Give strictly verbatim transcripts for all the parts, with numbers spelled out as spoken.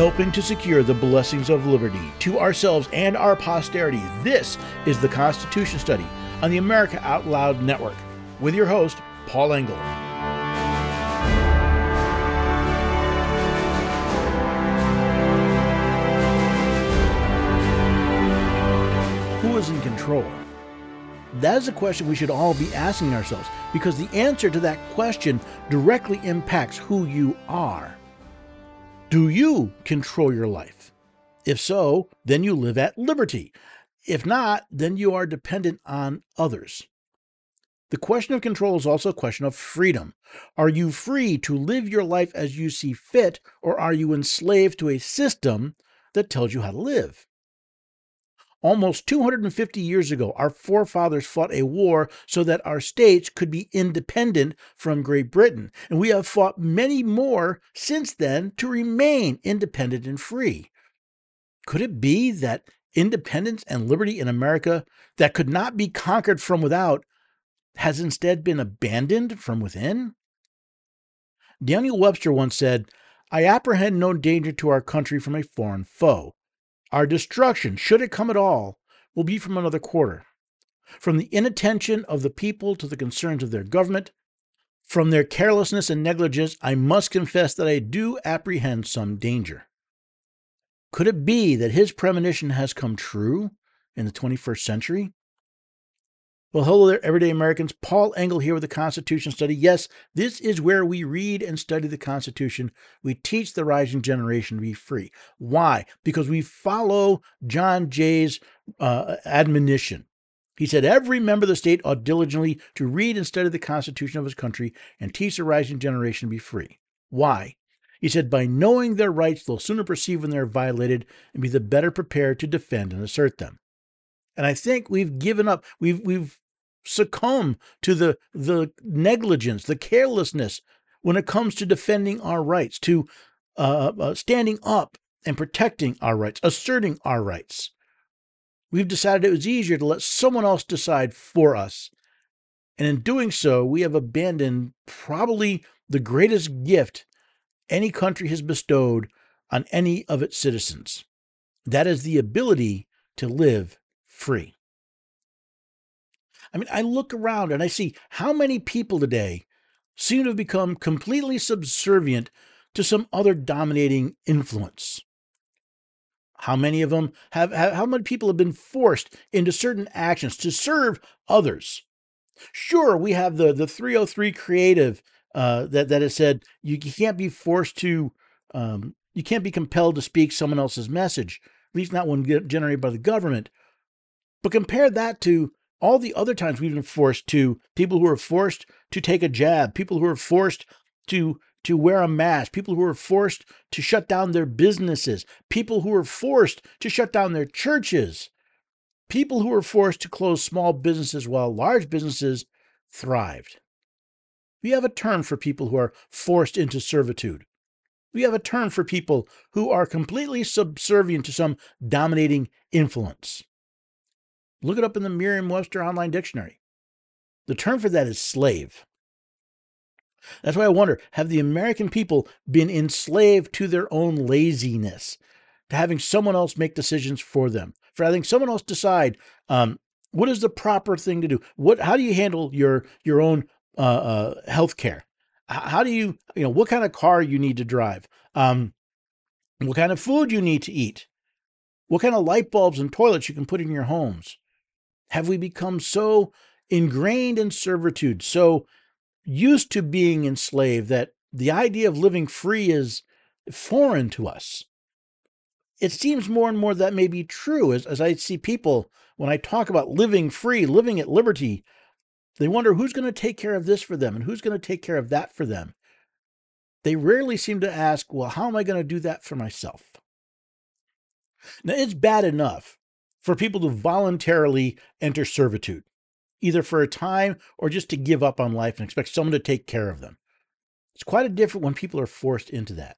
helping to secure the blessings of liberty to ourselves and our posterity. This is the Constitution Study on the America Out Loud Network with your host, Paul Engel. Who is in control? That is a question we should all be asking ourselves, because the answer to that question directly impacts who you are. Do you control your life? If so, then you live at liberty. If not, then you are dependent on others. The question of control is also a question of freedom. Are you free to live your life as you see fit, or are you enslaved to a system that tells you how to live? Almost two hundred fifty years ago, our forefathers fought a war so that our states could be independent from Great Britain, and we have fought many more since then to remain independent and free. Could it be that independence and liberty in America that could not be conquered from without has instead been abandoned from within? Daniel Webster once said, "I apprehend no danger to our country from a foreign foe. Our destruction, should it come at all, will be from another quarter, from the inattention of the people to the concerns of their government. From their carelessness and negligence, I must confess that I do apprehend some danger." Could it be that his premonition has come true in the twenty-first century? Well, hello there, everyday Americans. Paul Engel here with the Constitution Study. Yes, this is where we read and study the Constitution. We teach the rising generation to be free. Why? Because we follow John Jay's uh, admonition. He said, "Every member of the state ought diligently to read and study the Constitution of his country and teach the rising generation to be free." Why? He said, "By knowing their rights, they'll sooner perceive when they're violated and be the better prepared to defend and assert them." And I think we've given up, we've we've succumbed to the, the negligence, the carelessness when it comes to defending our rights, to uh, uh, standing up and protecting our rights, asserting our rights. We've decided it was easier to let someone else decide for us. And in doing so, we have abandoned probably the greatest gift any country has bestowed on any of its citizens. That is the ability to live free. I mean, I look around and I see how many people today seem to have become completely subservient to some other dominating influence. How many of them have, have how many people have been forced into certain actions to serve others? Sure, we have the, the three oh three creative uh, that, that has said you can't be forced to, um, you can't be compelled to speak someone else's message, at least not one generated by the government. But compare that to all the other times we've been forced to, people who are forced to take a jab, people who are forced to, to wear a mask, people who are forced to shut down their businesses, people who are forced to shut down their churches, people who are forced to close small businesses while large businesses thrived. We have a term for people who are forced into servitude. We have a term for people who are completely subservient to some dominating influence. Look it up in the Merriam-Webster online dictionary. The term for that is slave. That's why I wonder, have the American people been enslaved to their own laziness, to having someone else make decisions for them, for having someone else decide um, what is the proper thing to do? What, how do you handle your, your own uh, uh, health care? How do you, you know, what kind of car you need to drive? Um, what kind of food you need to eat? What kind of light bulbs and toilets you can put in your homes? Have we become so ingrained in servitude, so used to being enslaved, that the idea of living free is foreign to us? It seems more and more that may be true. As, as I see people, when I talk about living free, living at liberty, they wonder who's going to take care of this for them and who's going to take care of that for them. They rarely seem to ask, well, how am I going to do that for myself? Now, it's bad enough for people to voluntarily enter servitude, either for a time or just to give up on life and expect someone to take care of them. It's quite a different when people are forced into that.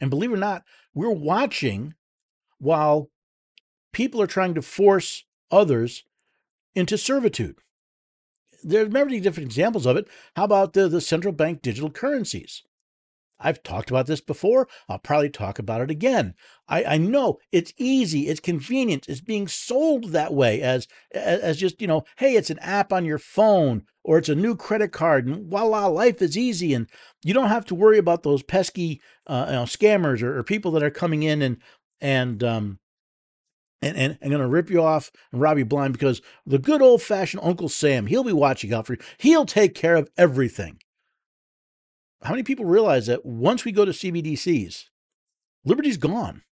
And believe it or not, we're watching while people are trying to force others into servitude. There are many different examples of it. How about the, the central bank digital currencies? I've talked about this before. I'll probably talk about it again. I, I know it's easy. It's convenient. It's being sold that way as, as, as just, you know, hey, it's an app on your phone or it's a new credit card and voila, life is easy. And you don't have to worry about those pesky uh, you know, scammers or, or people that are coming in and, and, um, and, and, and going to rip you off and rob you blind, because the good old fashioned Uncle Sam, he'll be watching out for you. He'll take care of everything. How many people realize that once we go to C B D Cs, liberty's gone?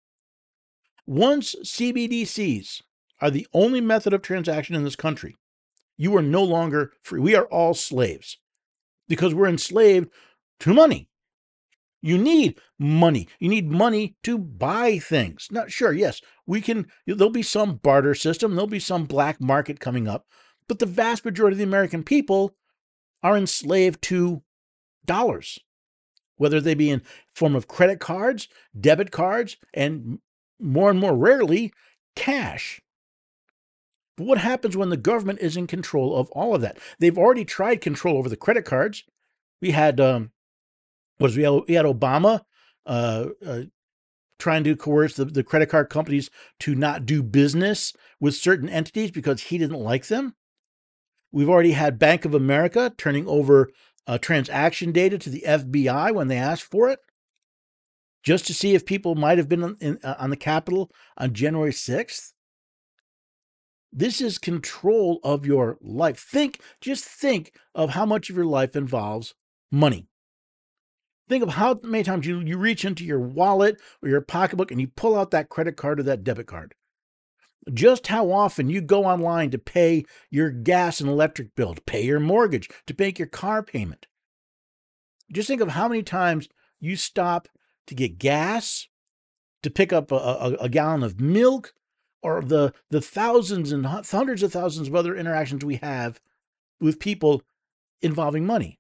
Once C B D Cs are the only method of transaction in this country, you are no longer free. We are all slaves because we're enslaved to money. You need money. You need money to buy things. Now, sure, yes, we can. There'll be some barter system. There'll be some black market coming up. But the vast majority of the American people are enslaved to dollars, whether they be in form of credit cards, debit cards, and more and more rarely cash. But what happens when the government is in control of all of that? They've already tried control over the credit cards. We had um, was we had, we had Obama uh, uh, trying to coerce the, the credit card companies to not do business with certain entities because he didn't like them. We've already had Bank of America turning over Uh, transaction data to the F B I when they asked for it, just to see if people might have been on, in, uh, on the Capitol on January sixth. This is control of your life. Think, just think of how much of your life involves money. Think of how many times you, you reach into your wallet or your pocketbook and you pull out that credit card or that debit card. Just how often you go online to pay your gas and electric bill, to pay your mortgage, to make your car payment. Just think of how many times you stop to get gas, to pick up a, a, a gallon of milk, or the, the thousands and hundreds of thousands of other interactions we have with people involving money.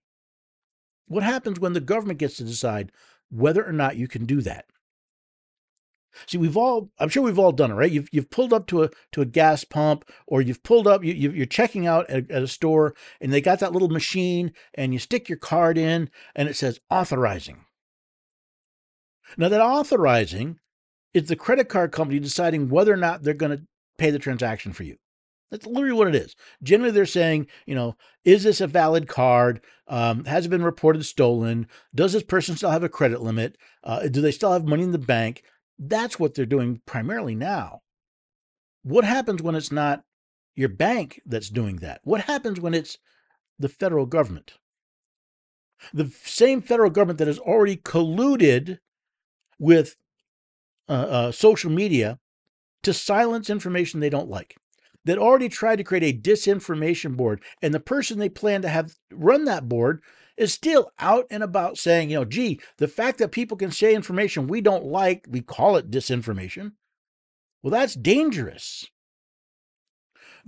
What happens when the government gets to decide whether or not you can do that? See, we've all, I'm sure we've all done it, right? You've, you've pulled up to a, to a gas pump, or you've pulled up, you, you're checking out at, at a store, and they got that little machine and you stick your card in and it says authorizing. Now that authorizing is the credit card company deciding whether or not they're going to pay the transaction for you. That's literally what it is. Generally, they're saying, you know, is this a valid card? Um, has it been reported stolen? Does this person still have a credit limit? Uh, do they still have money in the bank? That's what they're doing primarily now. What happens when it's not your bank that's doing that? What happens when it's the federal government? The same federal government that has already colluded with uh, uh, social media to silence information they don't like, that already tried to create a disinformation board, and the person they plan to have run that board is still out and about saying, you know, gee, the fact that people can say information we don't like, we call it disinformation. Well, that's dangerous.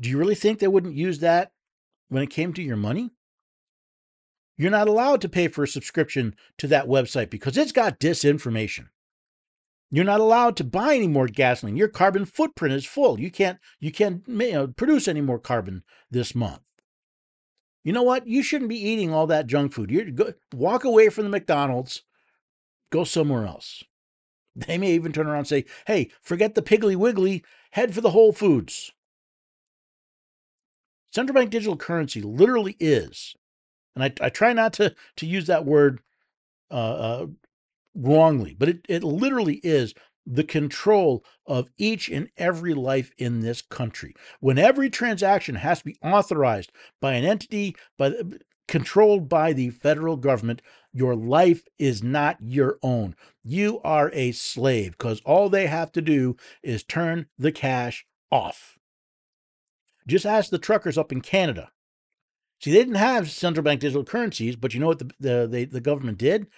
Do you really think they wouldn't use that when it came to your money? You're not allowed to pay for a subscription to that website because it's got disinformation. You're not allowed to buy any more gasoline. Your carbon footprint is full. You can't, you can't, you know, produce any more carbon this month. You know what? You shouldn't be eating all that junk food. You go, walk away from the McDonald's, go somewhere else. They may even turn around and say, hey, forget the Piggly Wiggly, head for the Whole Foods. Central bank digital currency literally is, and I, I try not to, to use that word uh, uh, wrongly, but it, it literally is the control of each and every life in this country. When every transaction has to be authorized by an entity, by the, controlled by the federal government, your life is not your own. You are a slave, because all they have to do is turn the cash off. Just ask the truckers up in Canada. See, they didn't have central bank digital currencies, but you know what the, the, the, the government did?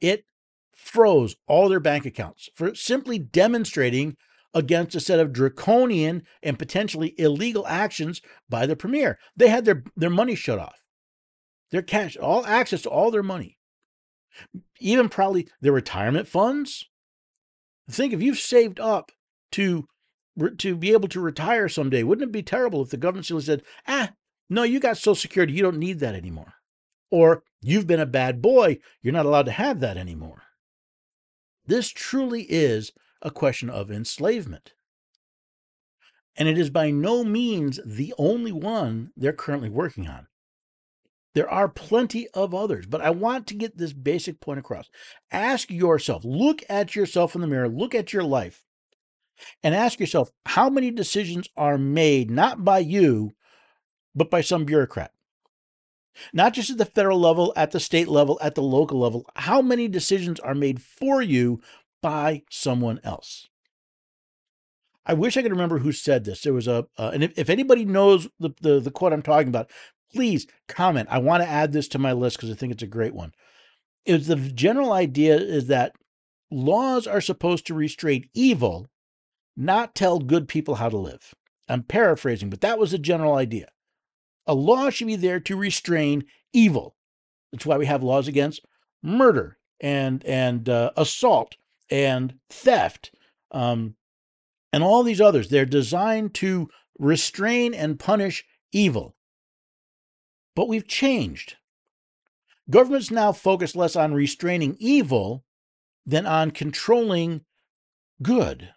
It froze all their bank accounts for simply demonstrating against a set of draconian and potentially illegal actions by the premier. They had their, their money shut off, their cash, all access to all their money, even probably their retirement funds. Think if you've saved up to, to be able to retire someday, wouldn't it be terrible if the government simply said, ah, no, you got Social Security. You don't need that anymore. or you've been a bad boy, you're not allowed to have that anymore. This truly is a question of enslavement. And it is by no means the only one they're currently working on. There are plenty of others, but I want to get this basic point across. Ask yourself, look at yourself in the mirror, look at your life, and ask yourself how many decisions are made, not by you, but by some bureaucrat. Not just at the federal level, at the state level, at the local level. How many decisions are made for you by someone else? I wish I could remember who said this. There was a, uh, and if, if anybody knows the, the, the quote I'm talking about, please comment. I want to add this to my list because I think it's a great one. It was the general idea is that laws are supposed to restrain evil, not tell good people how to live. I'm paraphrasing, but that was the general idea. A law should be there to restrain evil. That's why we have laws against murder and and uh, assault and theft um, and all these others. They're designed to restrain and punish evil. But we've changed. Governments now focus less on restraining evil than on controlling good,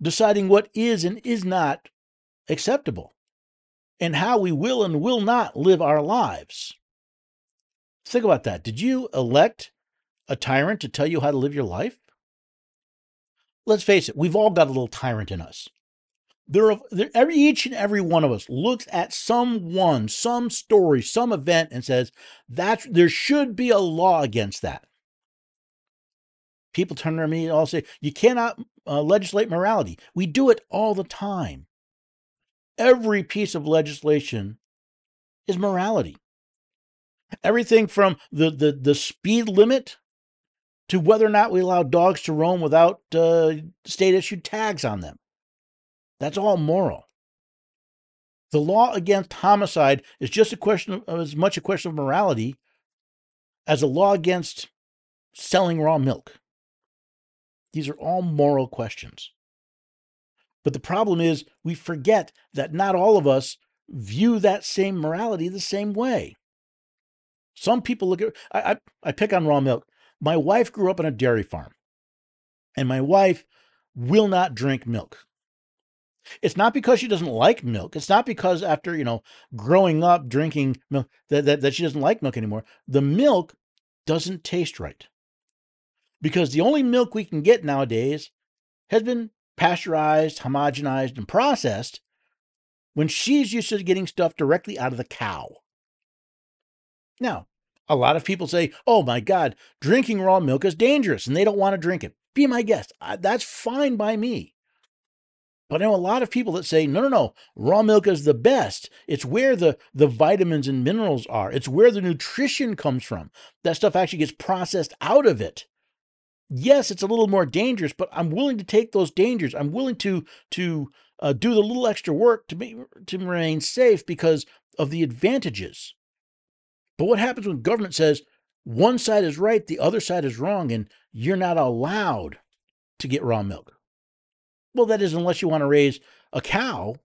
deciding what is and is not acceptable, and how we will and will not live our lives. Think about that. Did you elect a tyrant to tell you how to live your life? Let's face it, we've all got a little tyrant in us. There, there, every each and every one of us looks at someone, some story, some event, and says, "That's there should be a law against that." People turn to me and all say, "You cannot uh, legislate morality." We do it all the time. Every piece of legislation is morality. Everything from the, the, the speed limit to whether or not we allow dogs to roam without uh, state-issued tags on them. That's all moral. The law against homicide is just a question of, as much a question of morality as a law against selling raw milk. These are all moral questions. But the problem is we forget that not all of us view that same morality the same way. Some people look at, I, I, I pick on raw milk. My wife grew up on a dairy farm, and my wife will not drink milk. It's not because she doesn't like milk. It's not because after, you know, growing up drinking milk that, that, that she doesn't like milk anymore. The milk doesn't taste right because the only milk we can get nowadays has been pasteurized, homogenized, and processed when she's used to getting stuff directly out of the cow. Now, a lot of people say, oh my God, drinking raw milk is dangerous and they don't want to drink it. Be my guest. I, that's fine by me. But I know a lot of people that say, no, no, no, raw milk is the best. It's where the, the vitamins and minerals are. It's where the nutrition comes from. That stuff actually gets processed out of it. Yes, it's a little more dangerous, but I'm willing to take those dangers. I'm willing to to uh, do the little extra work to be, to remain safe because of the advantages. But what happens when government says one side is right, the other side is wrong, and you're not allowed to get raw milk? Well, that is unless you want to raise a cow,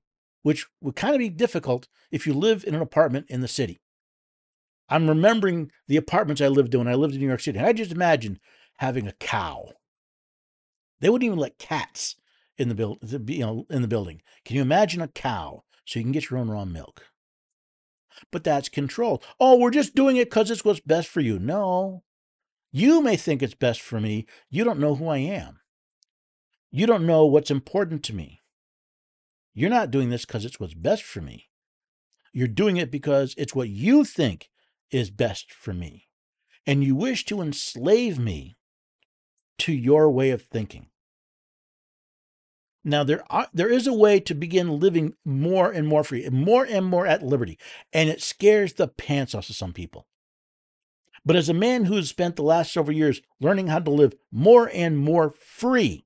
which would kind of be difficult if you live in an apartment in the city. I'm remembering the apartments I lived in when I lived in New York City. I just imagined having a cow. They wouldn't even let cats in the build, you know, in the building. Can you imagine a cow so you can get your own raw milk? But that's control. Oh, we're just doing it because it's what's best for you. No, you may think it's best for me. You don't know who I am. You don't know what's important to me. You're not doing this because it's what's best for me. You're doing it because it's what you think is best for me. And you wish to enslave me to your way of thinking. Now, there are, there is a way to begin living more and more free, more and more at liberty, and it scares the pants off of some people. But as a man who has spent the last several years learning how to live more and more free,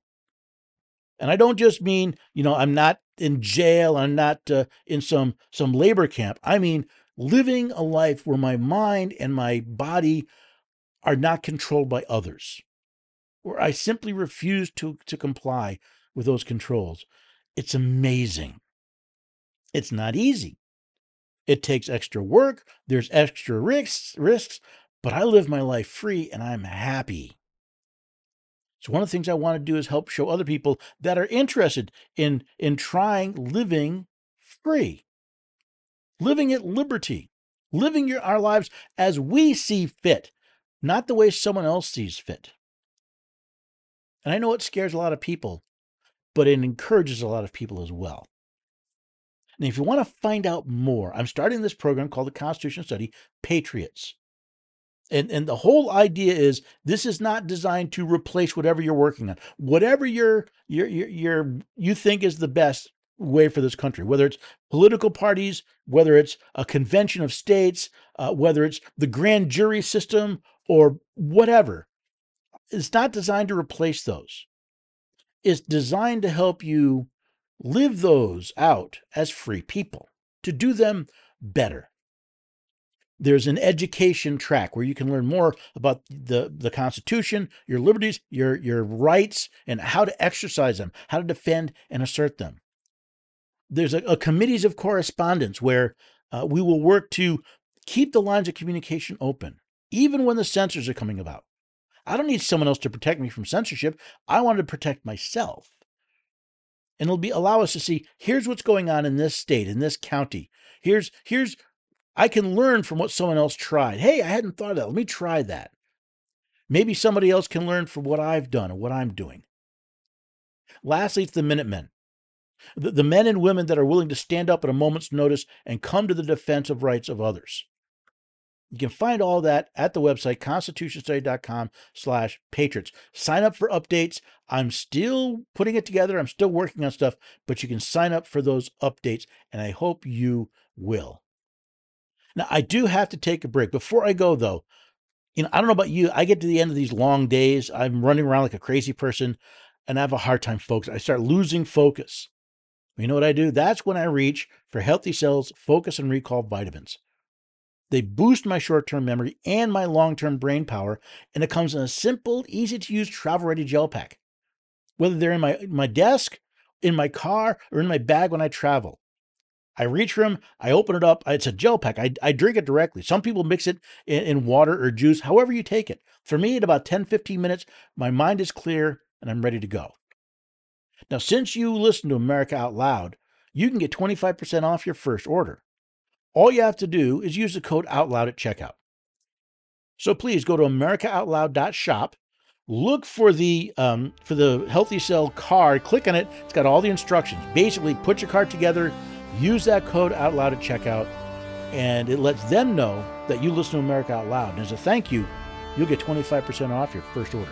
and I don't just mean, you know, I'm not in jail, I'm not uh, in some, some labor camp. I mean, living a life where my mind and my body are not controlled by others, where I simply refuse to, to comply with those controls. It's amazing. It's not easy. It takes extra work. There's extra risks, risks, but I live my life free and I'm happy. So one of the things I want to do is help show other people that are interested in, in trying living free, living at liberty, living your, our lives as we see fit, not the way someone else sees fit. And I know it scares a lot of people, but it encourages a lot of people as well. And if you want to find out more, I'm starting this program called the Constitution Study Patriots. And, and the whole idea is this is not designed to replace whatever you're working on, whatever you're, you're, you're, you're, you think is the best way for this country, whether it's political parties, whether it's a convention of states, uh, whether it's the grand jury system or whatever. It's not designed to replace those. It's designed to help you live those out as free people, to do them better. There's an education track where you can learn more about the, the Constitution, your liberties, your, your rights, and how to exercise them, how to defend and assert them. There's a, a committees of correspondence where uh, we will work to keep the lines of communication open, even when the censors are coming about. I don't need someone else to protect me from censorship. I want to protect myself. And it'll be allow us to see, here's what's going on in this state, in this county. Here's, here's, I can learn from what someone else tried. Hey, I hadn't thought of that. Let me try that. Maybe somebody else can learn from what I've done or what I'm doing. Lastly, it's the Minutemen. The, the men and women that are willing to stand up at a moment's notice and come to the defense of rights of others. You can find all that at the website, constitution study dot com slash patriots. Sign up for updates. I'm still putting it together. I'm still working on stuff, but you can sign up for those updates, and I hope you will. Now, I do have to take a break. Before I go, though, you know, I don't know about you. I get to the end of these long days. I'm running around like a crazy person, and I have a hard time focusing. I start losing focus. You know what I do? That's when I reach for Healthy Cells Focus and Recall Vitamins. They boost my short-term memory and my long-term brain power, and it comes in a simple, easy-to-use, travel-ready gel pack. Whether they're in my, my desk, in my car, or in my bag when I travel, I reach for them, I open it up, it's a gel pack, I, I drink it directly. Some people mix it in, in water or juice, however you take it. For me, in about ten, fifteen minutes, my mind is clear, and I'm ready to go. Now, since you listen to America Out Loud, you can get twenty-five percent off your first order. All you have to do is use the code OUTLOUD at checkout. So please go to america out loud dot shop, look for the um, for the Healthy Cell card, click on it. It's got all the instructions. Basically, put your card together, use that code OUTLOUD at checkout, and it lets them know that you listen to America Out Loud. And as a thank you, you'll get twenty-five percent off your first order.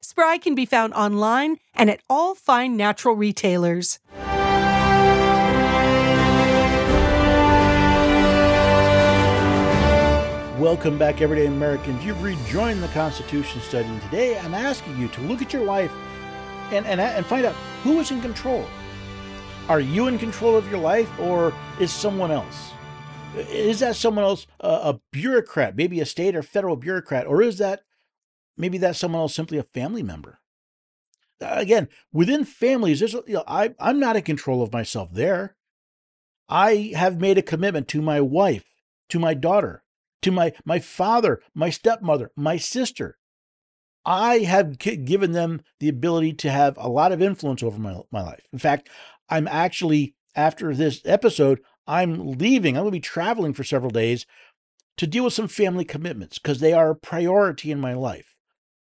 Spry can be found online and at all fine natural retailers. Welcome back, everyday Americans. You've rejoined the Constitution Study, and today I'm asking you to look at your life and, and, and find out who is in control. Are you in control of your life, or is someone else? Is that someone else uh, a bureaucrat, maybe a state or federal bureaucrat, or is that maybe that someone else simply a family member? Again, within families, there's, you know, I, I'm not in control of myself there. I have made a commitment to my wife, to my daughter, to my, my father, my stepmother, my sister. I have given them the ability to have a lot of influence over my, my life. In fact, I'm actually, after this episode, I'm leaving. I'm going to be traveling for several days to deal with some family commitments because they are a priority in my life.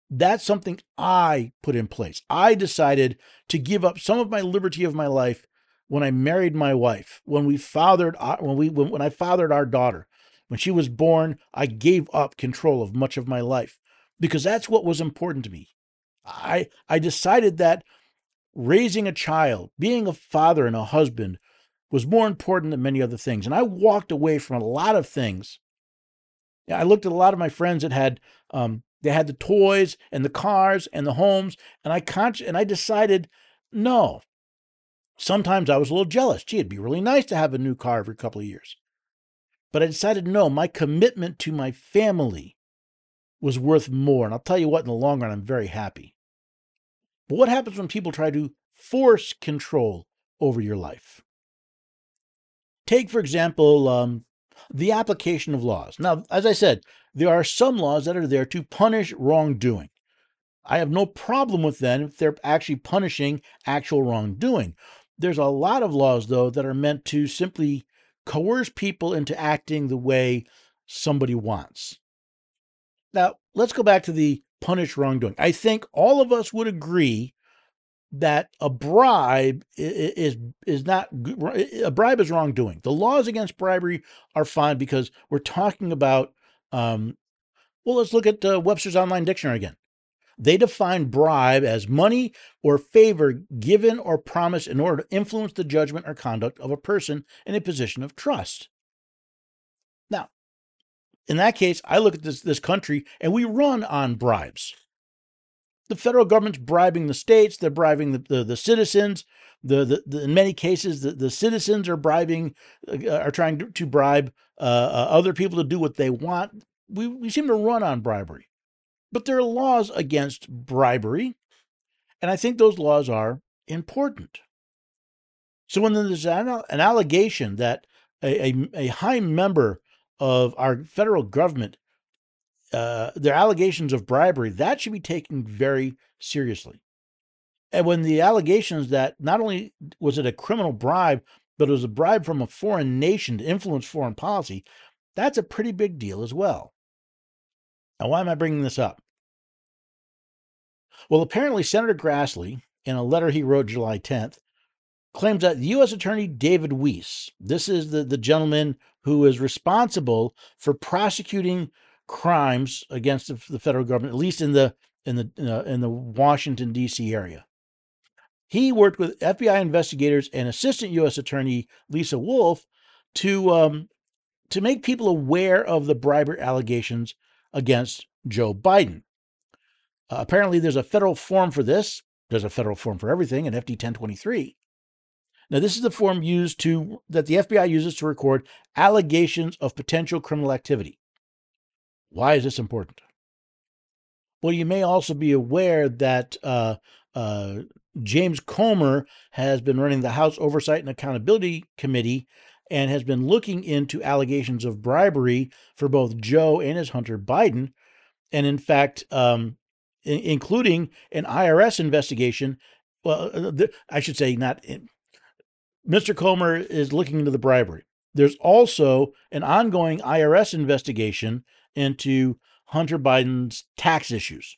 That's something I put in place. I decided to give up some of my liberty of my life when I married my wife, when we fathered, when we, when I fathered our daughter, when she was born. I gave up control of much of my life because that's what was important to me. I, I decided that raising a child, being a father and a husband was more important than many other things. And I walked away from a lot of things. I looked at a lot of my friends that had, um, they had the toys and the cars and the homes. And I con- and I decided, no, sometimes I was a little jealous. Gee, it'd be really nice to have a new car every couple of years. But I decided, no, my commitment to my family was worth more. And I'll tell you what, in the long run, I'm very happy. But what happens when people try to force control over your life? Take, for example, um, the application of laws. Now, as I said, there are some laws that are there to punish wrongdoing. I have no problem with them if they're actually punishing actual wrongdoing. There's a lot of laws, though, that are meant to simply coerce people into acting the way somebody wants. Now, let's go back to the punish wrongdoing. I think all of us would agree that a bribe is is not a bribe is wrongdoing. The laws against bribery are fine because we're talking about. Um, well, let's look at uh, Webster's Online Dictionary again. They define bribe as money or favor given or promised in order to influence the judgment or conduct of a person in a position of trust. Now, in that case, I look at this, this country and we run on bribes. The federal government's bribing the states, they're bribing the, the, the citizens. The, the, the in many cases, the, the citizens are bribing, uh, are trying to, to bribe uh, uh, other people to do what they want. We, we seem to run on bribery. But there are laws against bribery, and I think those laws are important. So when there's an, an allegation that a, a, a high member of our federal government, uh, their allegations of bribery, that should be taken very seriously. And when the allegations that not only was it a criminal bribe, but it was a bribe from a foreign nation to influence foreign policy, that's a pretty big deal as well. Now, why am I bringing this up? Well, apparently, Senator Grassley, in a letter he wrote July tenth, claims that U S Attorney David Weiss, this is the, the gentleman who is responsible for prosecuting crimes against the, the federal government, at least in the in the uh, in the Washington, D C area. He worked with F B I investigators and Assistant U S Attorney Lisa Wolf to um, to make people aware of the bribery allegations against Joe Biden. Uh, apparently, there's a federal form for this. There's a federal form for everything, an F D ten twenty-three. Now, this is the form used to that the F B I uses to record allegations of potential criminal activity. Why is this important? Well, you may also be aware that uh, uh, James Comer has been running the House Oversight and Accountability Committee, and has been looking into allegations of bribery for both Joe and his Hunter Biden, and in fact, um, in, including an I R S investigation. Well, the, I should say not. In, Mister Comer is looking into the bribery. There's also an ongoing I R S investigation into Hunter Biden's tax issues.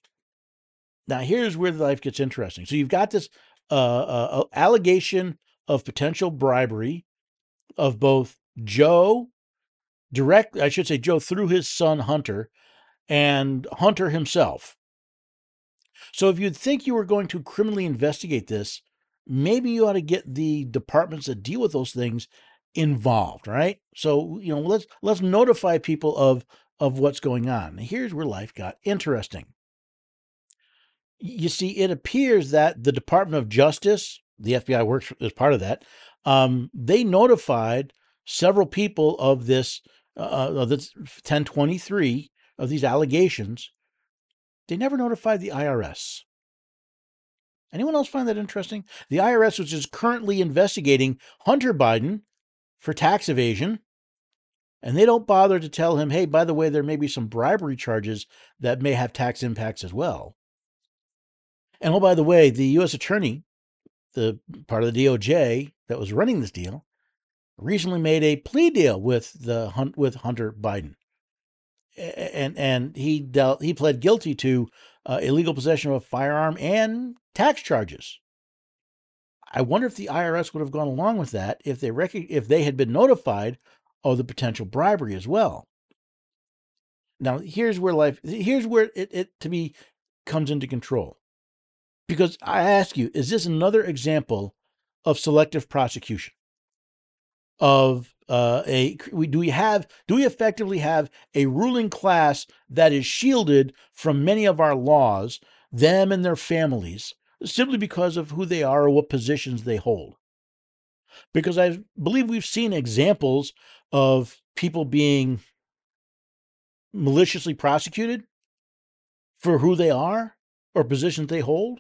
Now, here's where life gets interesting. So you've got this uh, uh, allegation of potential bribery of both Joe direct, I should say Joe through his son Hunter, and Hunter himself. So if you'd think you were going to criminally investigate this, maybe you ought to get the departments that deal with those things involved, right? So, you know, let's let's notify people of, of what's going on. And here's where life got interesting. You see, it appears that the Department of Justice, the F B I works as part of that, um, they notified several people of this, uh, of this ten twenty-three, of these allegations. They never notified the I R S. Anyone else find that interesting? The I R S, which is currently investigating Hunter Biden for tax evasion, and they don't bother to tell him, hey, by the way, there may be some bribery charges that may have tax impacts as well. And oh, by the way, the U S attorney, the part of the D O J that was running this deal, recently made a plea deal with the with Hunter Biden, and and he dealt he pled guilty to uh, illegal possession of a firearm and tax charges. I wonder if the I R S would have gone along with that if they rec- if they had been notified of the potential bribery as well. Now here's where life here's where it, it to me comes into control. Because I ask you, is this another example of selective prosecution? Of uh, a do we have do we effectively have a ruling class that is shielded from many of our laws, them and their families, simply because of who they are or what positions they hold? Because I believe we've seen examples of people being maliciously prosecuted for who they are or positions they hold.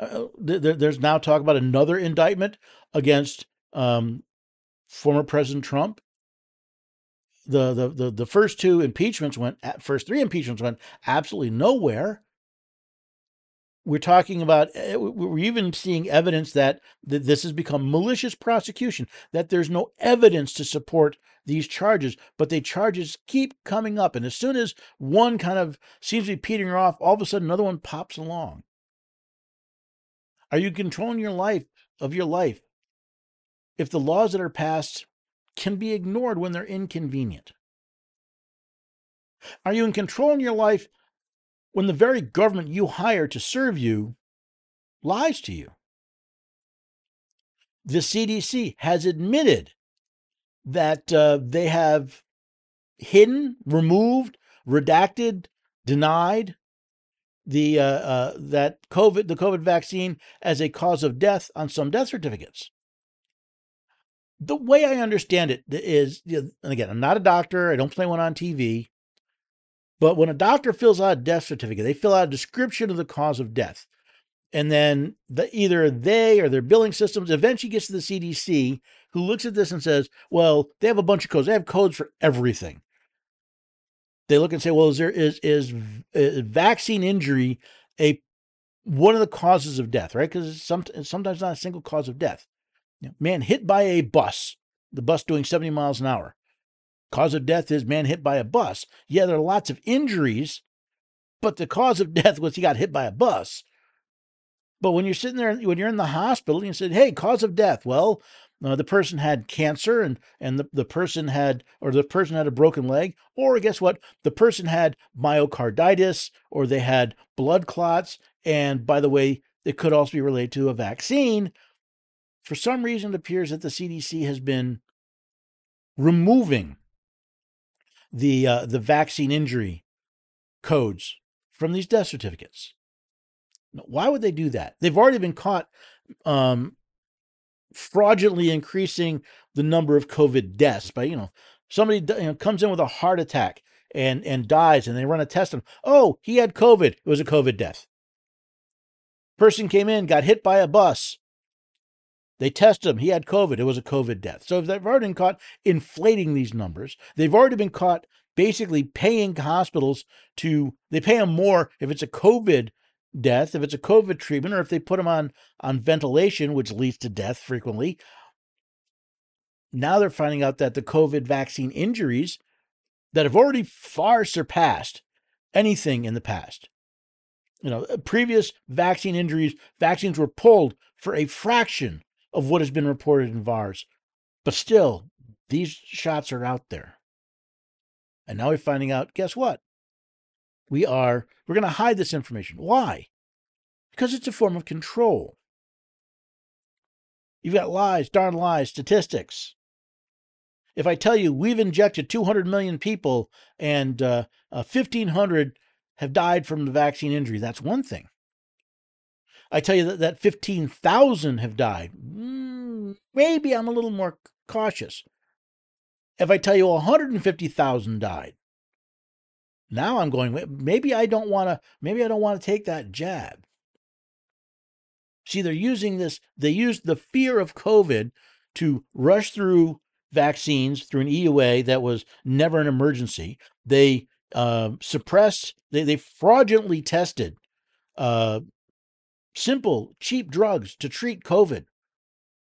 Uh, there, there's now talk about another indictment against um, former President Trump. The, the the the first two impeachments went, first three impeachments went absolutely nowhere. We're talking about, we're even seeing evidence that th- this has become malicious prosecution, that there's no evidence to support these charges, but the charges keep coming up. And as soon as one kind of seems to be petering off, all of a sudden another one pops along. Are you controlling your life of your life if the laws that are passed can be ignored when they're inconvenient? Are you in control in your life when the very government you hire to serve you lies to you? The C D C has admitted that uh, they have hidden, removed, redacted, denied the uh, uh, that COVID the COVID vaccine as a cause of death on some death certificates. The way I understand it is, and again, I'm not a doctor, I don't play one on T V. But when a doctor fills out a death certificate, they fill out a description of the cause of death. And then the, either they or their billing systems eventually gets to the C D C, who looks at this and says, well, they have a bunch of codes. They have codes for everything. They look and say, well, is there is, is, is vaccine injury a one of the causes of death, right? Because it's some, it's sometimes not a single cause of death. You know, man hit by a bus, the bus doing seventy miles an hour. Cause of death is man hit by a bus. Yeah, there are lots of injuries, but the cause of death was he got hit by a bus. But when you're sitting there, when you're in the hospital and you said, hey, cause of death, well, uh, the person had cancer and, and the, the person had, or the person had a broken leg, or guess what? The person had myocarditis or they had blood clots. And by the way, it could also be related to a vaccine. For some reason, it appears that the C D C has been removing the uh, the vaccine injury codes from these death certificates. Now, why would they do that? They've already been caught um, fraudulently increasing the number of COVID deaths by, you know, somebody you know, comes in with a heart attack and, and dies and they run a test on him. Oh, he had COVID. It was a COVID death. Person came in, got hit by a bus. They tested him. He had COVID. It was a COVID death. So they've already been caught inflating these numbers. They've already been caught basically paying hospitals to, they pay them more if it's a COVID death, if it's a COVID treatment, or if they put them on, on ventilation, which leads to death frequently. Now they're finding out that the COVID vaccine injuries that have already far surpassed anything in the past. You know, previous vaccine injuries, vaccines were pulled for a fraction of what has been reported in V A R S. But still, these shots are out there. And now we're finding out, guess what? We are, we're going to hide this information. Why? Because it's a form of control. You've got lies, darn lies, statistics. If I tell you we've injected two hundred million people and uh, uh, fifteen hundred have died from the vaccine injury, that's one thing. I tell you that, that fifteen thousand have died, maybe I'm a little more cautious. If I tell you one hundred fifty thousand died, now I'm going, maybe I don't want to, maybe I don't want to take that jab. See, they're using this, they used the fear of COVID to rush through vaccines through an E U A that was never an emergency. They uh, suppressed, they, they fraudulently tested uh, simple, cheap drugs to treat COVID.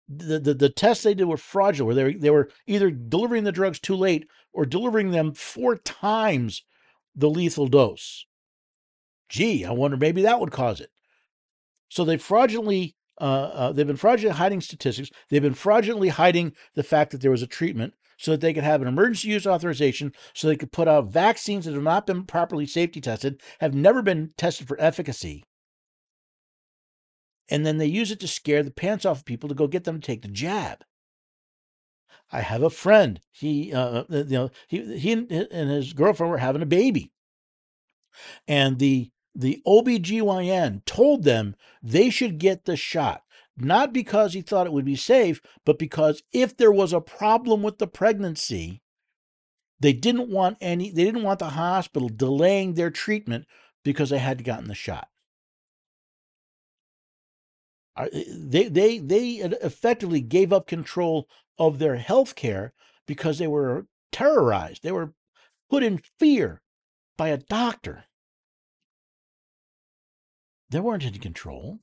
The, the, the tests they did were fraudulent, where they were, they were either delivering the drugs too late or delivering them four times the lethal dose. Gee, I wonder, maybe that would cause it. So they fraudulently, uh, uh, they've been fraudulently hiding statistics. They've been fraudulently hiding the fact that there was a treatment so that they could have an emergency use authorization, so they could put out vaccines that have not been properly safety tested, have never been tested for efficacy. And then they use it to scare the pants off of people to go get them to take the jab. I have a friend. He, uh, you know, he, he and his girlfriend were having a baby, and the the O B G Y N told them they should get the shot, not because he thought it would be safe, but because if there was a problem with the pregnancy, they didn't want any. They didn't want the hospital delaying their treatment because they hadn't gotten the shot. They, they, they effectively gave up control of their health care because they were terrorized. They were put in fear by a doctor. They weren't in control.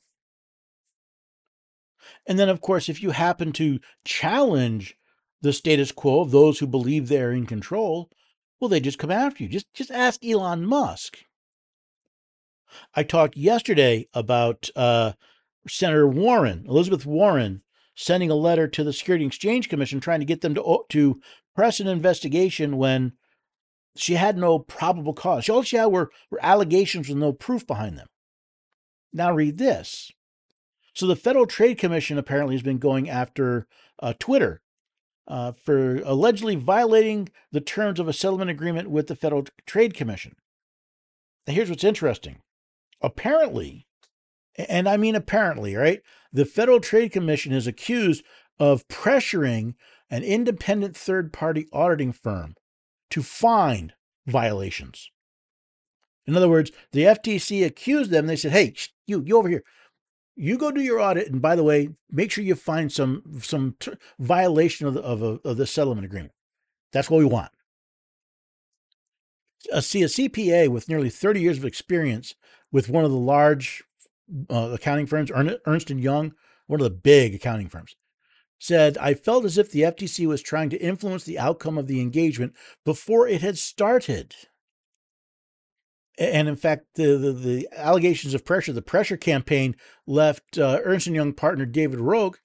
And then, of course, if you happen to challenge the status quo of those who believe they're in control, well, they just come after you. Just, just ask Elon Musk. I talked yesterday about uh, Senator Warren, Elizabeth Warren, sending a letter to the Securities Exchange Commission trying to get them to, to press an investigation when she had no probable cause. All she had were, were allegations with no proof behind them. Now read this. So the Federal Trade Commission apparently has been going after uh, Twitter uh, for allegedly violating the terms of a settlement agreement with the Federal Trade Commission. Now here's what's interesting. Apparently, and I mean apparently, right? The Federal Trade Commission is accused of pressuring an independent third-party auditing firm to find violations. In other words, the F T C accused them. They said, hey, you, you over here, you go do your audit. And by the way, make sure you find some, some t- violation of the, of, a, of the settlement agreement. That's what we want. A, see, a C P A with nearly thirty years of experience with one of the large Uh, accounting firms, Ernst and Young, one of the big accounting firms, said, I felt as if the F T C was trying to influence the outcome of the engagement before it had started. And in fact, the, the, the allegations of pressure, the pressure campaign left uh, Ernst and Young partner David Roche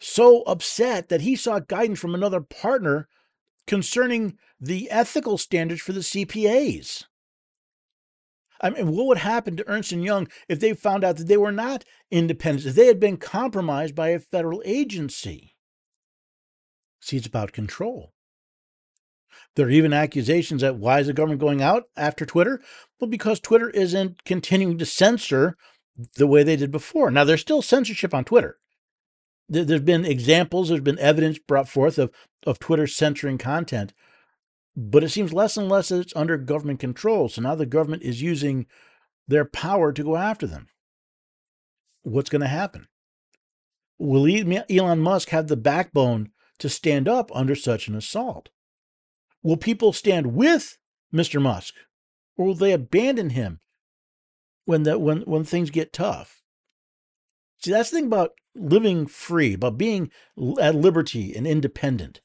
so upset that he sought guidance from another partner concerning the ethical standards for the C P As. I mean, what would happen to Ernst and Young if they found out that they were not independent, if they had been compromised by a federal agency? See, it's about control. There are even accusations that why is the government going out after Twitter? Well, because Twitter isn't continuing to censor the way they did before. Now, there's still censorship on Twitter. There's been examples, there's been evidence brought forth of, of Twitter censoring content. But it seems less and less it's under government control. So now the government is using their power to go after them. What's going to happen? will Elon Musk have the backbone to stand up under such an assault? Will people stand with Mister Musk, or will they abandon him when the, when when things get tough? See, that's the thing about living free, about being at liberty and independent.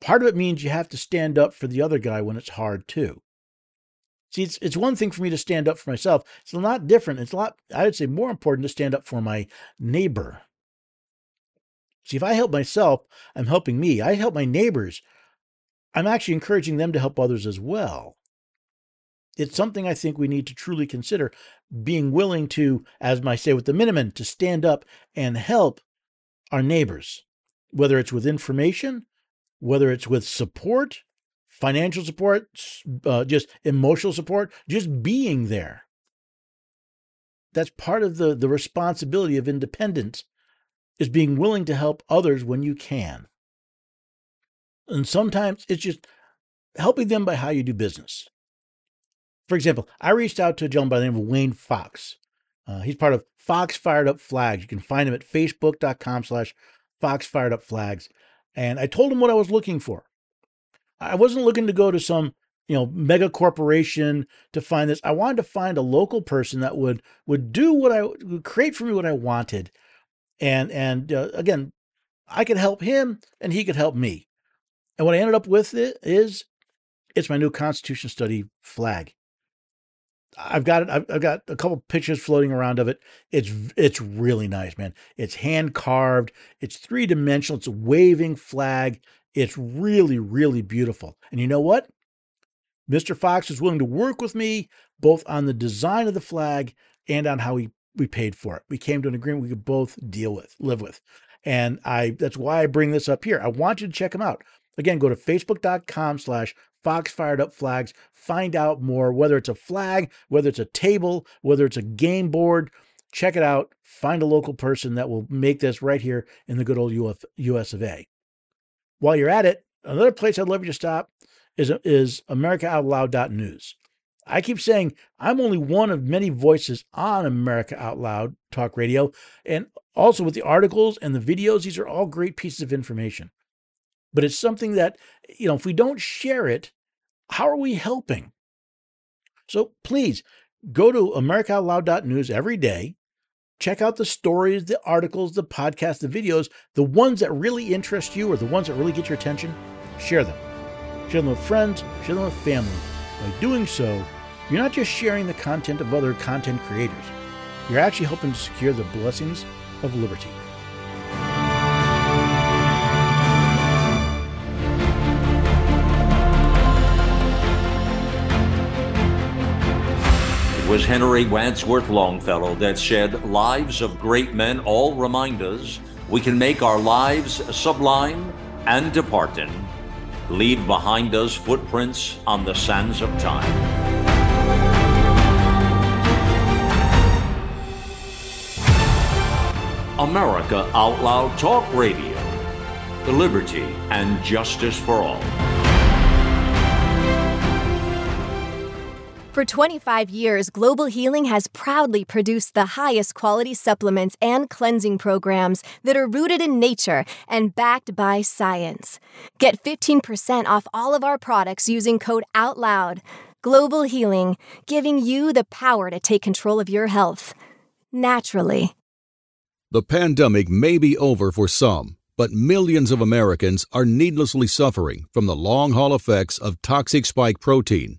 Part of it means you have to stand up for the other guy when it's hard too. See, it's, it's one thing for me to stand up for myself. It's a lot different. It's a lot, I would say, more important to stand up for my neighbor. See, if I help myself, I'm helping me. I help my neighbors, I'm actually encouraging them to help others as well. It's something I think we need to truly consider, being willing to, as I say with the Miniman, to stand up and help our neighbors, whether it's with information, whether it's with support, financial support, uh, just emotional support, just being there. That's part of the, the responsibility of independence, is being willing to help others when you can. And sometimes it's just helping them by how you do business. For example, I reached out to a gentleman by the name of Wayne Fox. Uh, he's part of Fox Fired Up Flags. You can find him at facebook.com slash Fox Fired Up Flags. And I told him what I was looking for. I wasn't looking to go to some, you know, mega corporation to find this. I wanted to find a local person that would would do what I would create for me what I wanted. And, and uh, again, I could help him and he could help me. And what I ended up with it is, it's my new Constitution Study flag. I've got it. I've, I've got a couple pictures floating around of it. It's it's really nice, man. It's hand carved. It's three dimensional. It's a waving flag. It's really, really beautiful. And you know what? Mister Fox is willing to work with me both on the design of the flag and on how we, we paid for it. We came to an agreement we could both deal with, live with. And I that's why I bring this up here. I want you to check him out. Again, go to facebook.com slash Fox Fired Up Flags. Find out more, whether it's a flag, whether it's a table, whether it's a game board. Check it out. Find a local person that will make this right here in the good old U S of A. While you're at it, another place I'd love you to stop is, is America Out Loud dot news. I keep saying I'm only one of many voices on America Out Loud Talk Radio. And also with the articles and the videos, these are all great pieces of information. But it's something that, you know, if we don't share it, how are we helping? So please go to America Out Loud dot news every day. Check out the stories, the articles, the podcasts, the videos, the ones that really interest you or the ones that really get your attention. Share them. Share them with friends, share them with family. By doing so, you're not just sharing the content of other content creators. You're actually helping to secure the blessings of liberty. It was Henry Wadsworth Longfellow that said, "Lives of great men all remind us we can make our lives sublime and departing, leave behind us footprints on the sands of time." America Out Loud Talk Radio, the liberty and justice for all. For twenty-five years, Global Healing has proudly produced the highest quality supplements and cleansing programs that are rooted in nature and backed by science. Get fifteen percent off all of our products using code OUTLOUD. Global Healing, giving you the power to take control of your health. Naturally. The pandemic may be over for some, but millions of Americans are needlessly suffering from the long-haul effects of toxic spike protein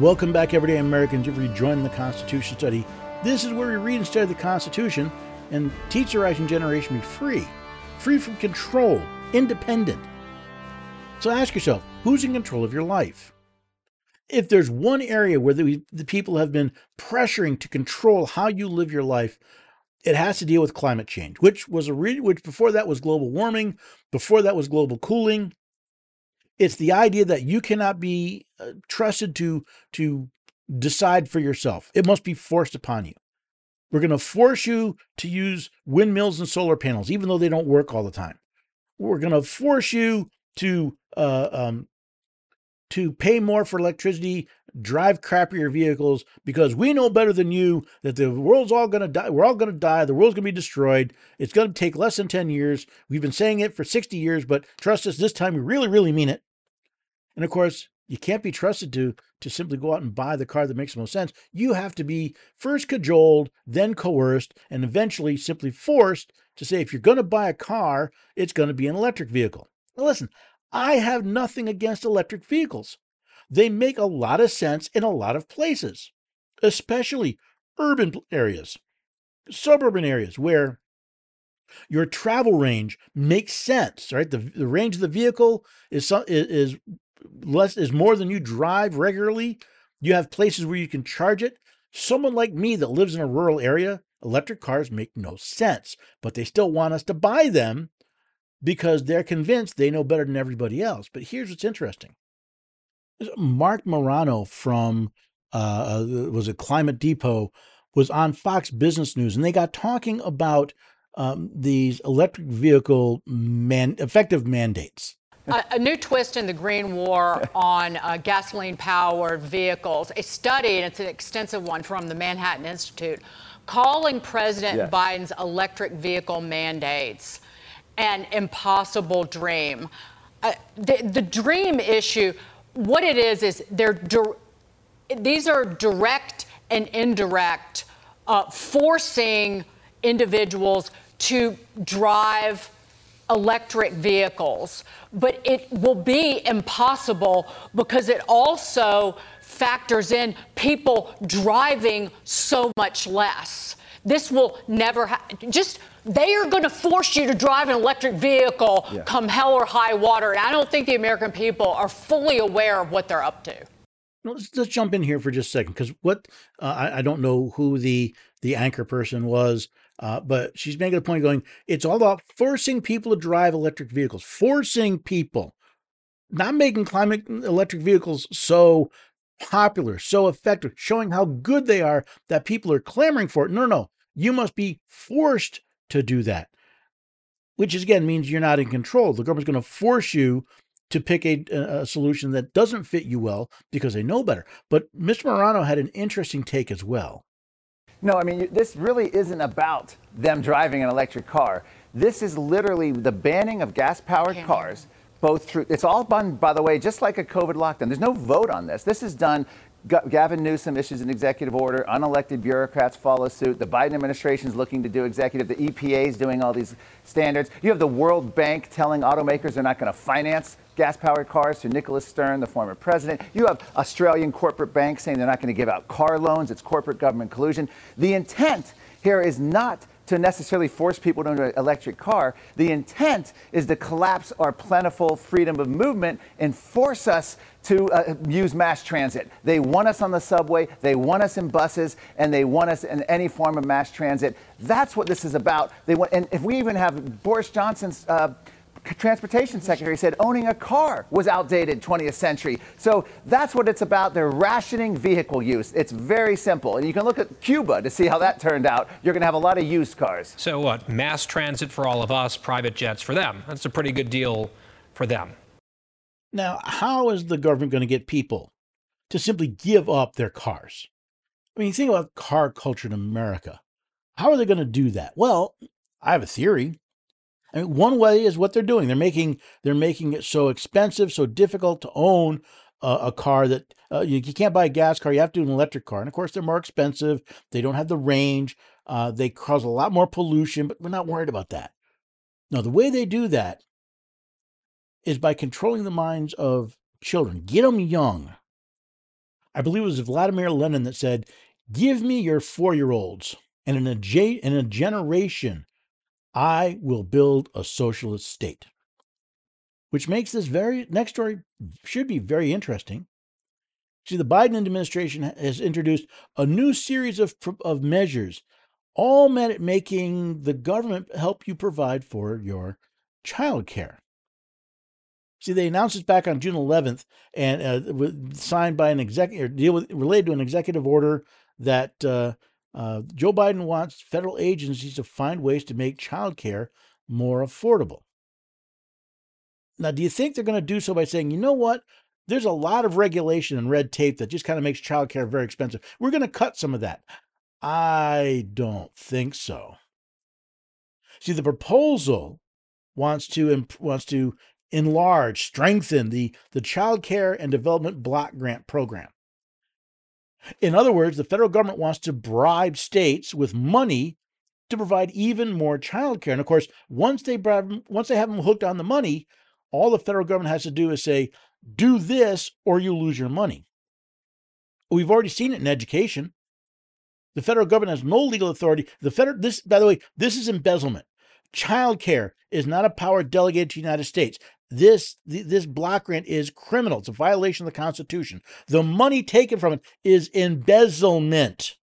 Welcome back, everyday Americans. If you're joining the Constitution Study, this is where we read and study the Constitution and teach the rising generation to be free, free from control, independent. So ask yourself, who's in control of your life? If there's one area where the, the people have been pressuring to control how you live your life, it has to deal with climate change, which was a re- which before that was global warming, before that was global cooling. It's the idea that you cannot be trusted to, to decide for yourself. It must be forced upon you. We're going to force you to use windmills and solar panels, even though they don't work all the time. We're going to force you to uh, um, to pay more for electricity, drive crappier vehicles, because we know better than you that the world's all going to die. We're all going to die. The world's going to be destroyed. It's going to take less than ten years. We've been saying it for sixty years, but trust us, this time we really, really mean it. And of course, you can't be trusted to, to simply go out and buy the car that makes the most sense. You have to be first cajoled, then coerced, and eventually simply forced to say, if you're going to buy a car, it's going to be an electric vehicle. Now listen, I have nothing against electric vehicles. They make a lot of sense in a lot of places, especially urban areas, suburban areas where your travel range makes sense, right? The, the range of the vehicle is is less is more than you drive regularly. You have places where you can charge it. Someone like me that lives in a rural area, electric cars make no sense, but they still want us to buy them because they're convinced they know better than everybody else. But here's what's interesting. Mark Morano from, uh, was it Climate Depot, was on Fox Business News, and they got talking about um, these electric vehicle man- effective mandates. A, a new twist in the green war on uh, gasoline-powered vehicles. A study, and it's an extensive one from the Manhattan Institute, calling President yes. Biden's electric vehicle mandates an impossible dream. Uh, the, the dream issue... What it is, is they're di- these are direct and indirect, uh, forcing individuals to drive electric vehicles. But it will be impossible because it also factors in people driving so much less. This will never ha- just. They are going to force you to drive an electric vehicle yeah. come hell or high water. And I don't think the American people are fully aware of what they're up to. Let's, let's jump in here for just a second, because what uh, I, I don't know who the, the anchor person was, uh, but she's making a point going, it's all about forcing people to drive electric vehicles, forcing people, not making climate electric vehicles so popular, so effective, showing how good they are that people are clamoring for it. No, no, no. You must be forced to do that, which is, again, means you're not in control. The government's going to force you to pick a, a solution that doesn't fit you well because they know better. But Mister Morano had an interesting take as well. No, I mean, this really isn't about them driving an electric car. This is literally the banning of gas-powered okay. cars, both through, it's all done, by the way, just like a COVID lockdown. There's no vote on this. This is done. Gavin Newsom issues an executive order. Unelected bureaucrats follow suit. The Biden administration is looking to do executive. The E P A is doing all these standards. You have the World Bank telling automakers they're not going to finance gas-powered cars through Nicholas Stern, the former president. You have Australian corporate banks saying they're not going to give out car loans. It's corporate government collusion. The intent here is not to necessarily force people to own an electric car. The intent is to collapse our plentiful freedom of movement and force us to uh, use mass transit. They want us on the subway, they want us in buses, and they want us in any form of mass transit. That's what this is about. They want, and if we even have Boris Johnson's uh, transportation secretary said owning a car was outdated twentieth century. So that's what it's about. They're rationing vehicle use. It's very simple. And you can look at Cuba to see how that turned out. You're going to have a lot of used cars. So what? Mass transit for all of us, private jets for them. That's a pretty good deal for them. Now, how is the government going to get people to simply give up their cars? I mean, you think about car culture in America. How are they going to do that? Well, I have a theory. I mean, one way is what they're doing. They're making they're making it so expensive, so difficult to own uh, a car that uh, you, you can't buy a gas car. You have to do an electric car. And of course, they're more expensive. They don't have the range. Uh, they cause a lot more pollution, but we're not worried about that. Now, the way they do that is by controlling the minds of children. Get them young. I believe it was Vladimir Lenin that said, give me your four-year-olds, and in a, ge- in a generation, I will build a socialist state. Which makes this very next story should be very interesting. See, the Biden administration has introduced a new series of, of measures, all meant at making the government help you provide for your child care. See, they announced this back on June eleventh, and uh, was signed by an executive deal with, related to an executive order that uh, uh, Joe Biden wants federal agencies to find ways to make child care more affordable. Now, do you think they're going to do so by saying, you know what? There's a lot of regulation and red tape that just kind of makes child care very expensive. We're going to cut some of that. I don't think so. See, the proposal wants to imp- wants to enlarge, strengthen the, the Child Care and Development Block Grant Program. In other words, the federal government wants to bribe states with money to provide even more child care. And of course, once they bribe, once they have them hooked on the money, all the federal government has to do is say, do this or you lose your money. We've already seen it in education. The federal government has no legal authority. The federal, this, by the way, this is embezzlement. Child care is not a power delegated to the United States. This, this block grant is criminal. It's a violation of the Constitution. The money taken from it is embezzlement.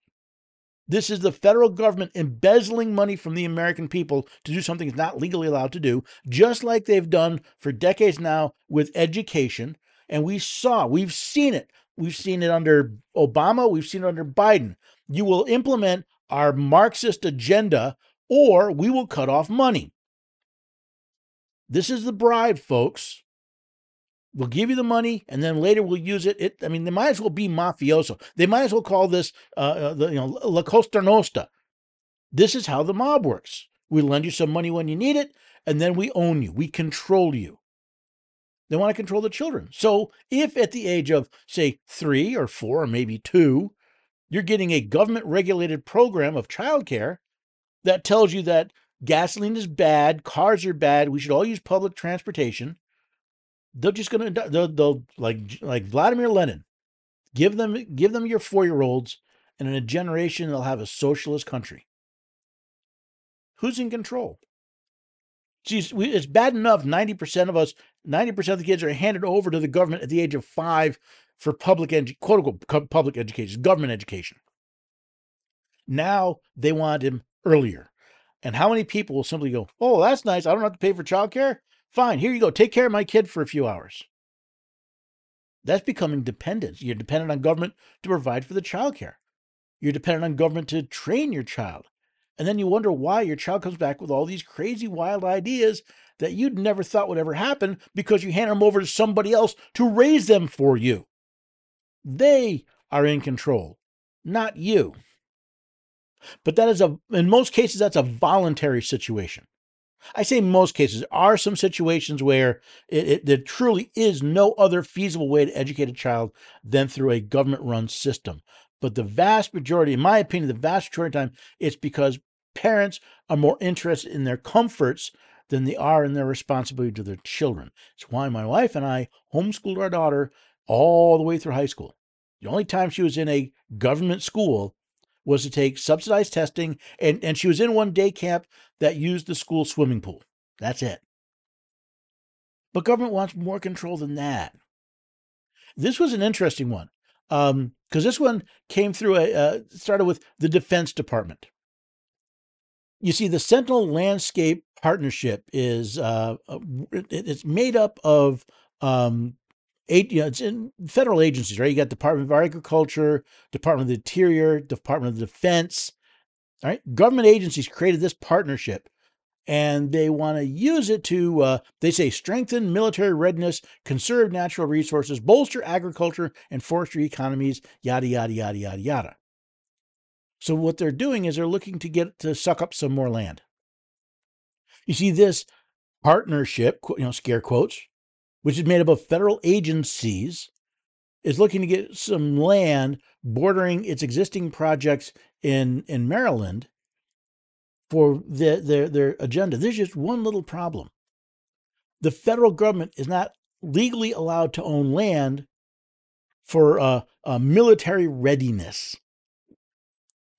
This is the federal government embezzling money from the American people to do something it's not legally allowed to do, just like they've done for decades now with education. And we saw, we've seen it. We've seen it under Obama. We've seen it under Biden. You will implement our Marxist agenda or we will cut off money. This is the bribe, folks. We'll give you the money, and then later we'll use it. it I mean, they might as well be mafioso. They might as well call this, uh, the, you know, La Costa Nostra. This is how the mob works. We lend you some money when you need it, and then we own you. We control you. They want to control the children. So if at the age of, say, three or four or maybe two, you're getting a government-regulated program of childcare that tells you that gasoline is bad, cars are bad, we should all use public transportation, they're just going to, they'll, they'll like, like Vladimir Lenin, give them, give them your four-year-olds, and in a generation, they'll have a socialist country. Who's in control? Geez, we, it's bad enough. ninety percent of us, ninety percent of the kids are handed over to the government at the age of five for public, edu- quote unquote, public education, government education. Now they want him earlier. And how many people will simply go, oh, that's nice. I don't have to pay for childcare. Fine, here you go. Take care of my kid for a few hours. That's becoming dependence. You're dependent on government to provide for the child care. You're dependent on government to train your child. And then you wonder why your child comes back with all these crazy, wild ideas that you'd never thought would ever happen because you hand them over to somebody else to raise them for you. They are in control, not you. But that is a, in most cases, that's a voluntary situation. I say most cases. There are some situations where it, it, there truly is no other feasible way to educate a child than through a government-run system. But the vast majority, in my opinion, the vast majority of the time, it's because parents are more interested in their comforts than they are in their responsibility to their children. It's why my wife and I homeschooled our daughter all the way through high school. The only time she was in a government school was to take subsidized testing, and, and she was in one day camp that used the school swimming pool. That's it. But government wants more control than that. This was an interesting one, because um, this one came through, a, uh, started with the Defense Department. You see, the Sentinel Landscape Partnership is uh, it, it's made up of um, Eight, you know, it's in federal agencies, right? You got Department of Agriculture, Department of the Interior, Department of Defense, all right? Government agencies created this partnership, and they want to use it to, uh, they say, strengthen military readiness, conserve natural resources, bolster agriculture and forestry economies, yada, yada, yada, yada, yada. So what they're doing is they're looking to get to suck up some more land. You see, this partnership, you know, scare quotes, which is made up of federal agencies, is looking to get some land bordering its existing projects in, in Maryland for the, their, their agenda. There's just one little problem. The federal government is not legally allowed to own land for uh, uh, military readiness,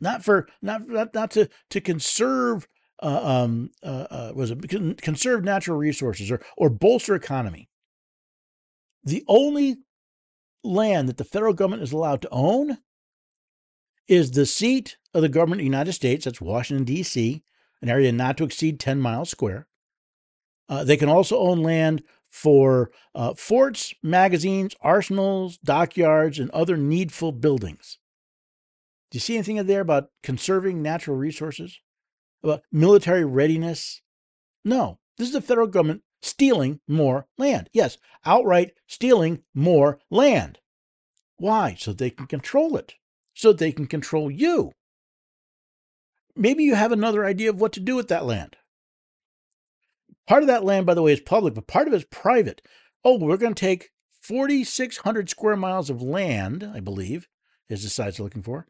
not for not not, not to to conserve uh, um, uh, uh, was it conserve natural resources or or bolster economy. The only land that the federal government is allowed to own is the seat of the government of the United States. That's Washington, D C, an area not to exceed ten miles square. Uh, they can also own land for uh, forts, magazines, arsenals, dockyards, and other needful buildings. Do you see anything in there about conserving natural resources? About military readiness? No. This is the federal government stealing more land. Yes, outright stealing more land. Why? So they can control it. So they can control you. Maybe you have another idea of what to do with that land. Part of that land, by the way, is public, but part of it's private. Oh, we're going to take four thousand six hundred square miles of land, I believe, is the size they're looking for.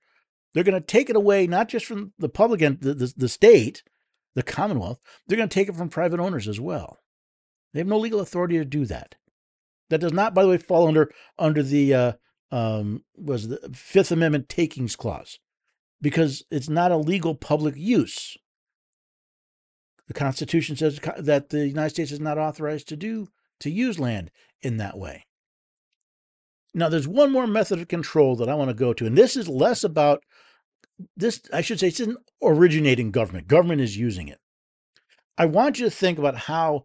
They're going to take it away, not just from the public and the, the, the state, the Commonwealth. They're going to take it from private owners as well. They have no legal authority to do that. That does not, by the way, fall under under the uh, um, was the Fifth Amendment takings clause, because it's not a legal public use. The Constitution says that the United States is not authorized to do to use land in that way. Now, there's one more method of control that I want to go to, and this is less about this. I should say, it's an originating government. Government is using it. I want you to think about how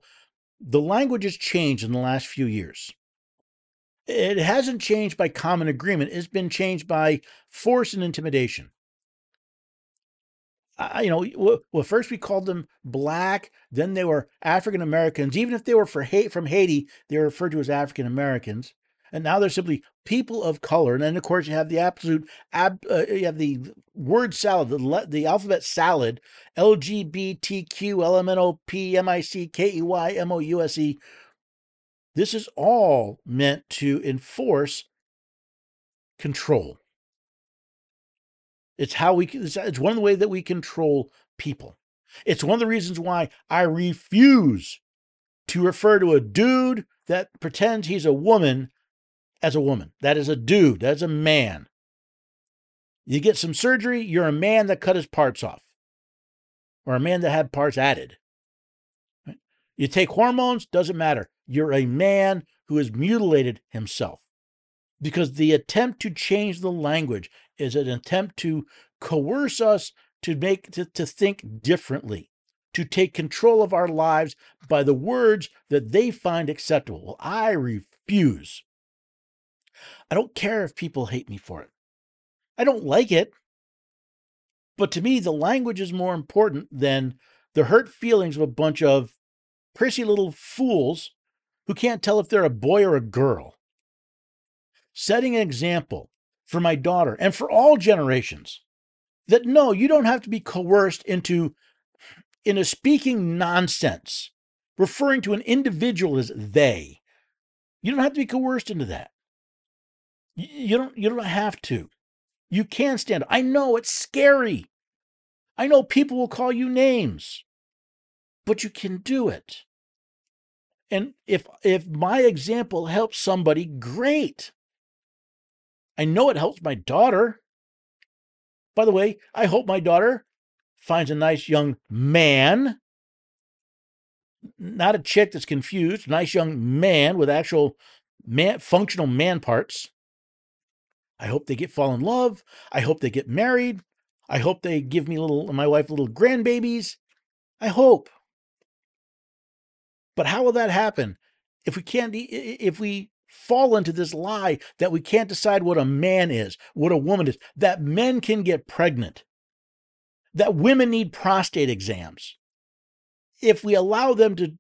the language has changed in the last few years. It hasn't changed by common agreement. It's been changed by force and intimidation. I, you know, well, first we called them black, then they were African Americans. Even if they were for hate from Haiti, they were referred to as African Americans, and now they're simply people of color. And then, of course, you have the absolute, ab, uh, you have the word salad, the the alphabet salad: L G B T Q L M N O P M I C K E Y M O U S E. This is all meant to enforce control. It's how we. It's one of the ways that we control people. It's one of the reasons why I refuse to refer to a dude that pretends he's a woman as a woman. That is a dude. That is a man. You get some surgery, you're a man that cut his parts off, or a man that had parts added. Right? You take hormones, doesn't matter. You're a man who has mutilated himself. Because the attempt to change the language is an attempt to coerce us to make to, to think differently, to take control of our lives by the words that they find acceptable. Well, I refuse. I don't care if people hate me for it. I don't like it. But to me, the language is more important than the hurt feelings of a bunch of prissy little fools who can't tell if they're a boy or a girl. Setting an example for my daughter and for all generations that no, you don't have to be coerced into, into speaking nonsense, referring to an individual as they. You don't have to be coerced into that. You don't, you don't have to. You can stand up. I know it's scary. I know people will call you names, but you can do it. And if, if my example helps somebody, great. I know it helps my daughter. By the way, I hope my daughter finds a nice young man, not a chick that's confused, nice young man with actual man, functional man parts. I hope they get fall in love. I hope they get married. I hope they give me little, my wife little grandbabies. I hope. But how will that happen if we can't, if we fall into this lie that we can't decide what a man is, what a woman is, that men can get pregnant, that women need prostate exams? If we allow them to,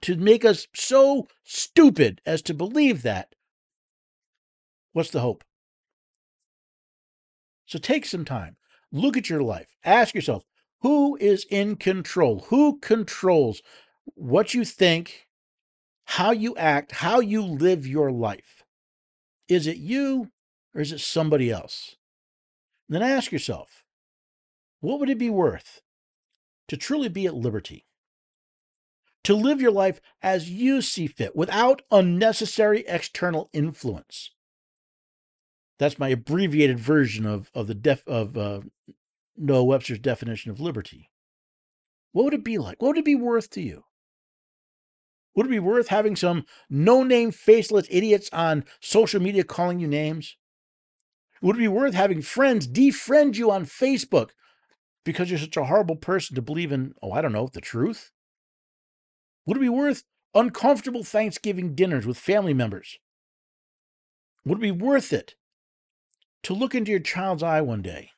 to make us so stupid as to believe that, what's the hope? So take some time, look at your life, ask yourself, who is in control? Who controls what you think, how you act, how you live your life? Is it you or is it somebody else? And then ask yourself, what would it be worth to truly be at liberty? To live your life as you see fit, without unnecessary external influence. That's my abbreviated version of of the def of uh, Noah Webster's definition of liberty. What would it be like? What would it be worth to you? Would it be worth having some no-name, faceless idiots on social media calling you names? Would it be worth having friends defriend you on Facebook because you're such a horrible person to believe in, oh, I don't know, the truth? Would it be worth uncomfortable Thanksgiving dinners with family members? Would it be worth it to look into your child's eye one day?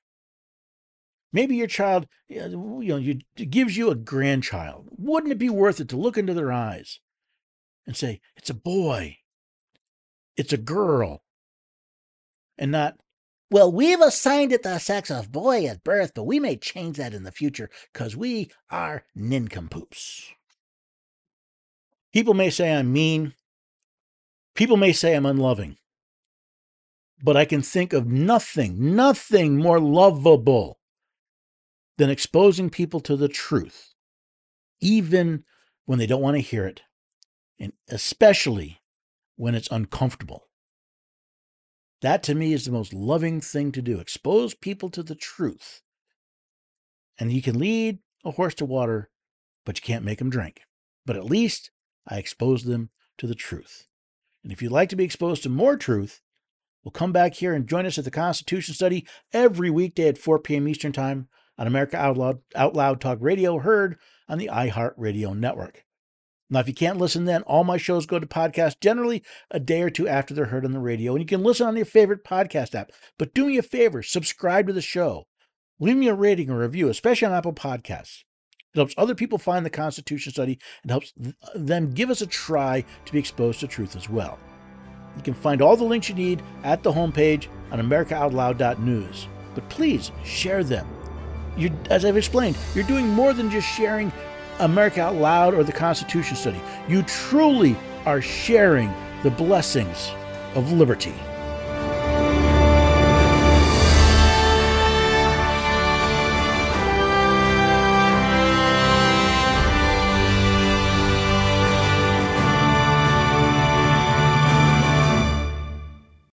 Maybe your child, you know, you, gives you a grandchild. Wouldn't it be worth it to look into their eyes and say, it's a boy, it's a girl, and not, well, we've assigned it the sex of boy at birth, but we may change that in the future because we are nincompoops. People may say I'm mean. People may say I'm unloving. But I can think of nothing, nothing more lovable than exposing people to the truth, even when they don't want to hear it, and especially when it's uncomfortable. That to me is the most loving thing to do, expose people to the truth. And you can lead a horse to water, but you can't make them drink. But at least I expose them to the truth. And if you'd like to be exposed to more truth, well, come back here and join us at the Constitution Study every weekday at four p.m. Eastern Time on America Out Loud, Out Loud Talk Radio, heard on the iHeartRadio network. Now, if you can't listen then, all my shows go to podcast generally a day or two after they're heard on the radio, and you can listen on your favorite podcast app. But do me a favor, subscribe to the show. Leave me a rating or review, especially on Apple Podcasts. It helps other people find the Constitution Study and helps them give us a try to be exposed to truth as well. You can find all the links you need at the homepage on America Out Loud dot news. But please share them. You, as I've explained, you're doing more than just sharing America Out Loud or the Constitution Study. You truly are sharing the blessings of liberty.